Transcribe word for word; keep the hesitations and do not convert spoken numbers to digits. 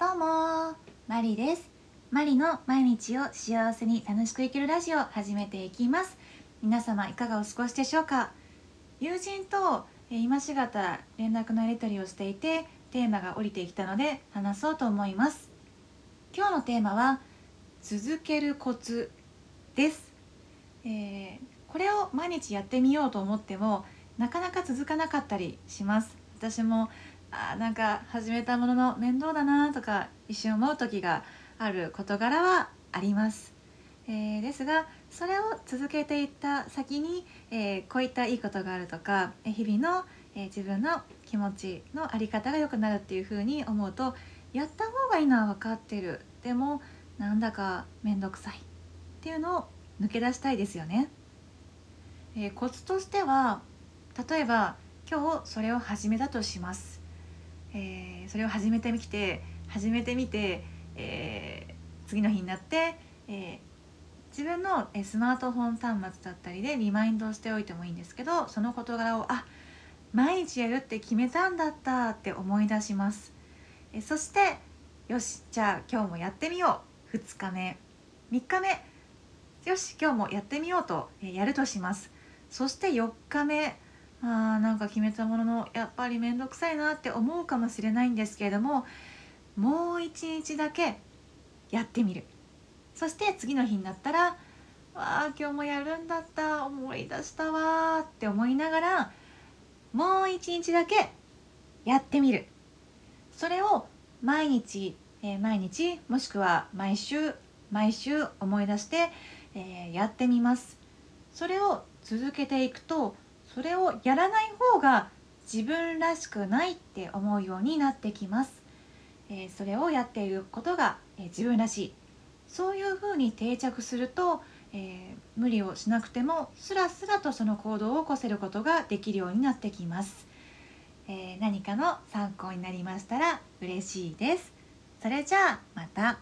どうもマリです。マリの毎日を幸せに楽しく生きるラジオを始めていきます。皆様いかがお過ごしでしょうか。友人と今しがた連絡のやり取りをしていて、テーマが降りてきたので話そうと思います。今日のテーマは続けるコツです、えー、これを毎日やってみようと思ってもなかなか続かなかったりします。私もあなんか始めたものの面倒だなとか一瞬思う時がある事柄はあります、えー、ですがそれを続けていった先に、えー、こういったいいことがあるとか日々の、えー、自分の気持ちのあり方が良くなるっていう風に思うと、やった方がいいのは分かってる、でもなんだか面倒くさいっていうのを抜け出したいですよね、えー、コツとしては、例えば今日それを始めたとします。えー、それを始めてきて始めてみて、えー、次の日になって、えー、自分のスマートフォン端末だったりでリマインドをしておいてもいいんですけど、その事柄をあ毎日やるって決めたんだったって思い出します、えー、そしてよしじゃあ今日もやってみよう、ふつかめみっかめよし今日もやってみようと、えー、やるとします。そしてよっかめ、あなんか決めたもののやっぱり面倒くさいなって思うかもしれないんですけれども、もう一日だけやってみる。そして次の日になったら、わあ今日もやるんだった、思い出したわって思いながらもう一日だけやってみる。それを毎日、えー、毎日もしくは毎週毎週思い出して、えー、やってみます。それを続けていくと、それをやらない方が自分らしくないって思うようになってきます、えー、それをやっていることが、えー、自分らしい、そういう風に定着すると、えー、無理をしなくてもスラスラとその行動を起こせることができるようになってきます、えー、何かの参考になりましたら嬉しいです。それじゃあまた。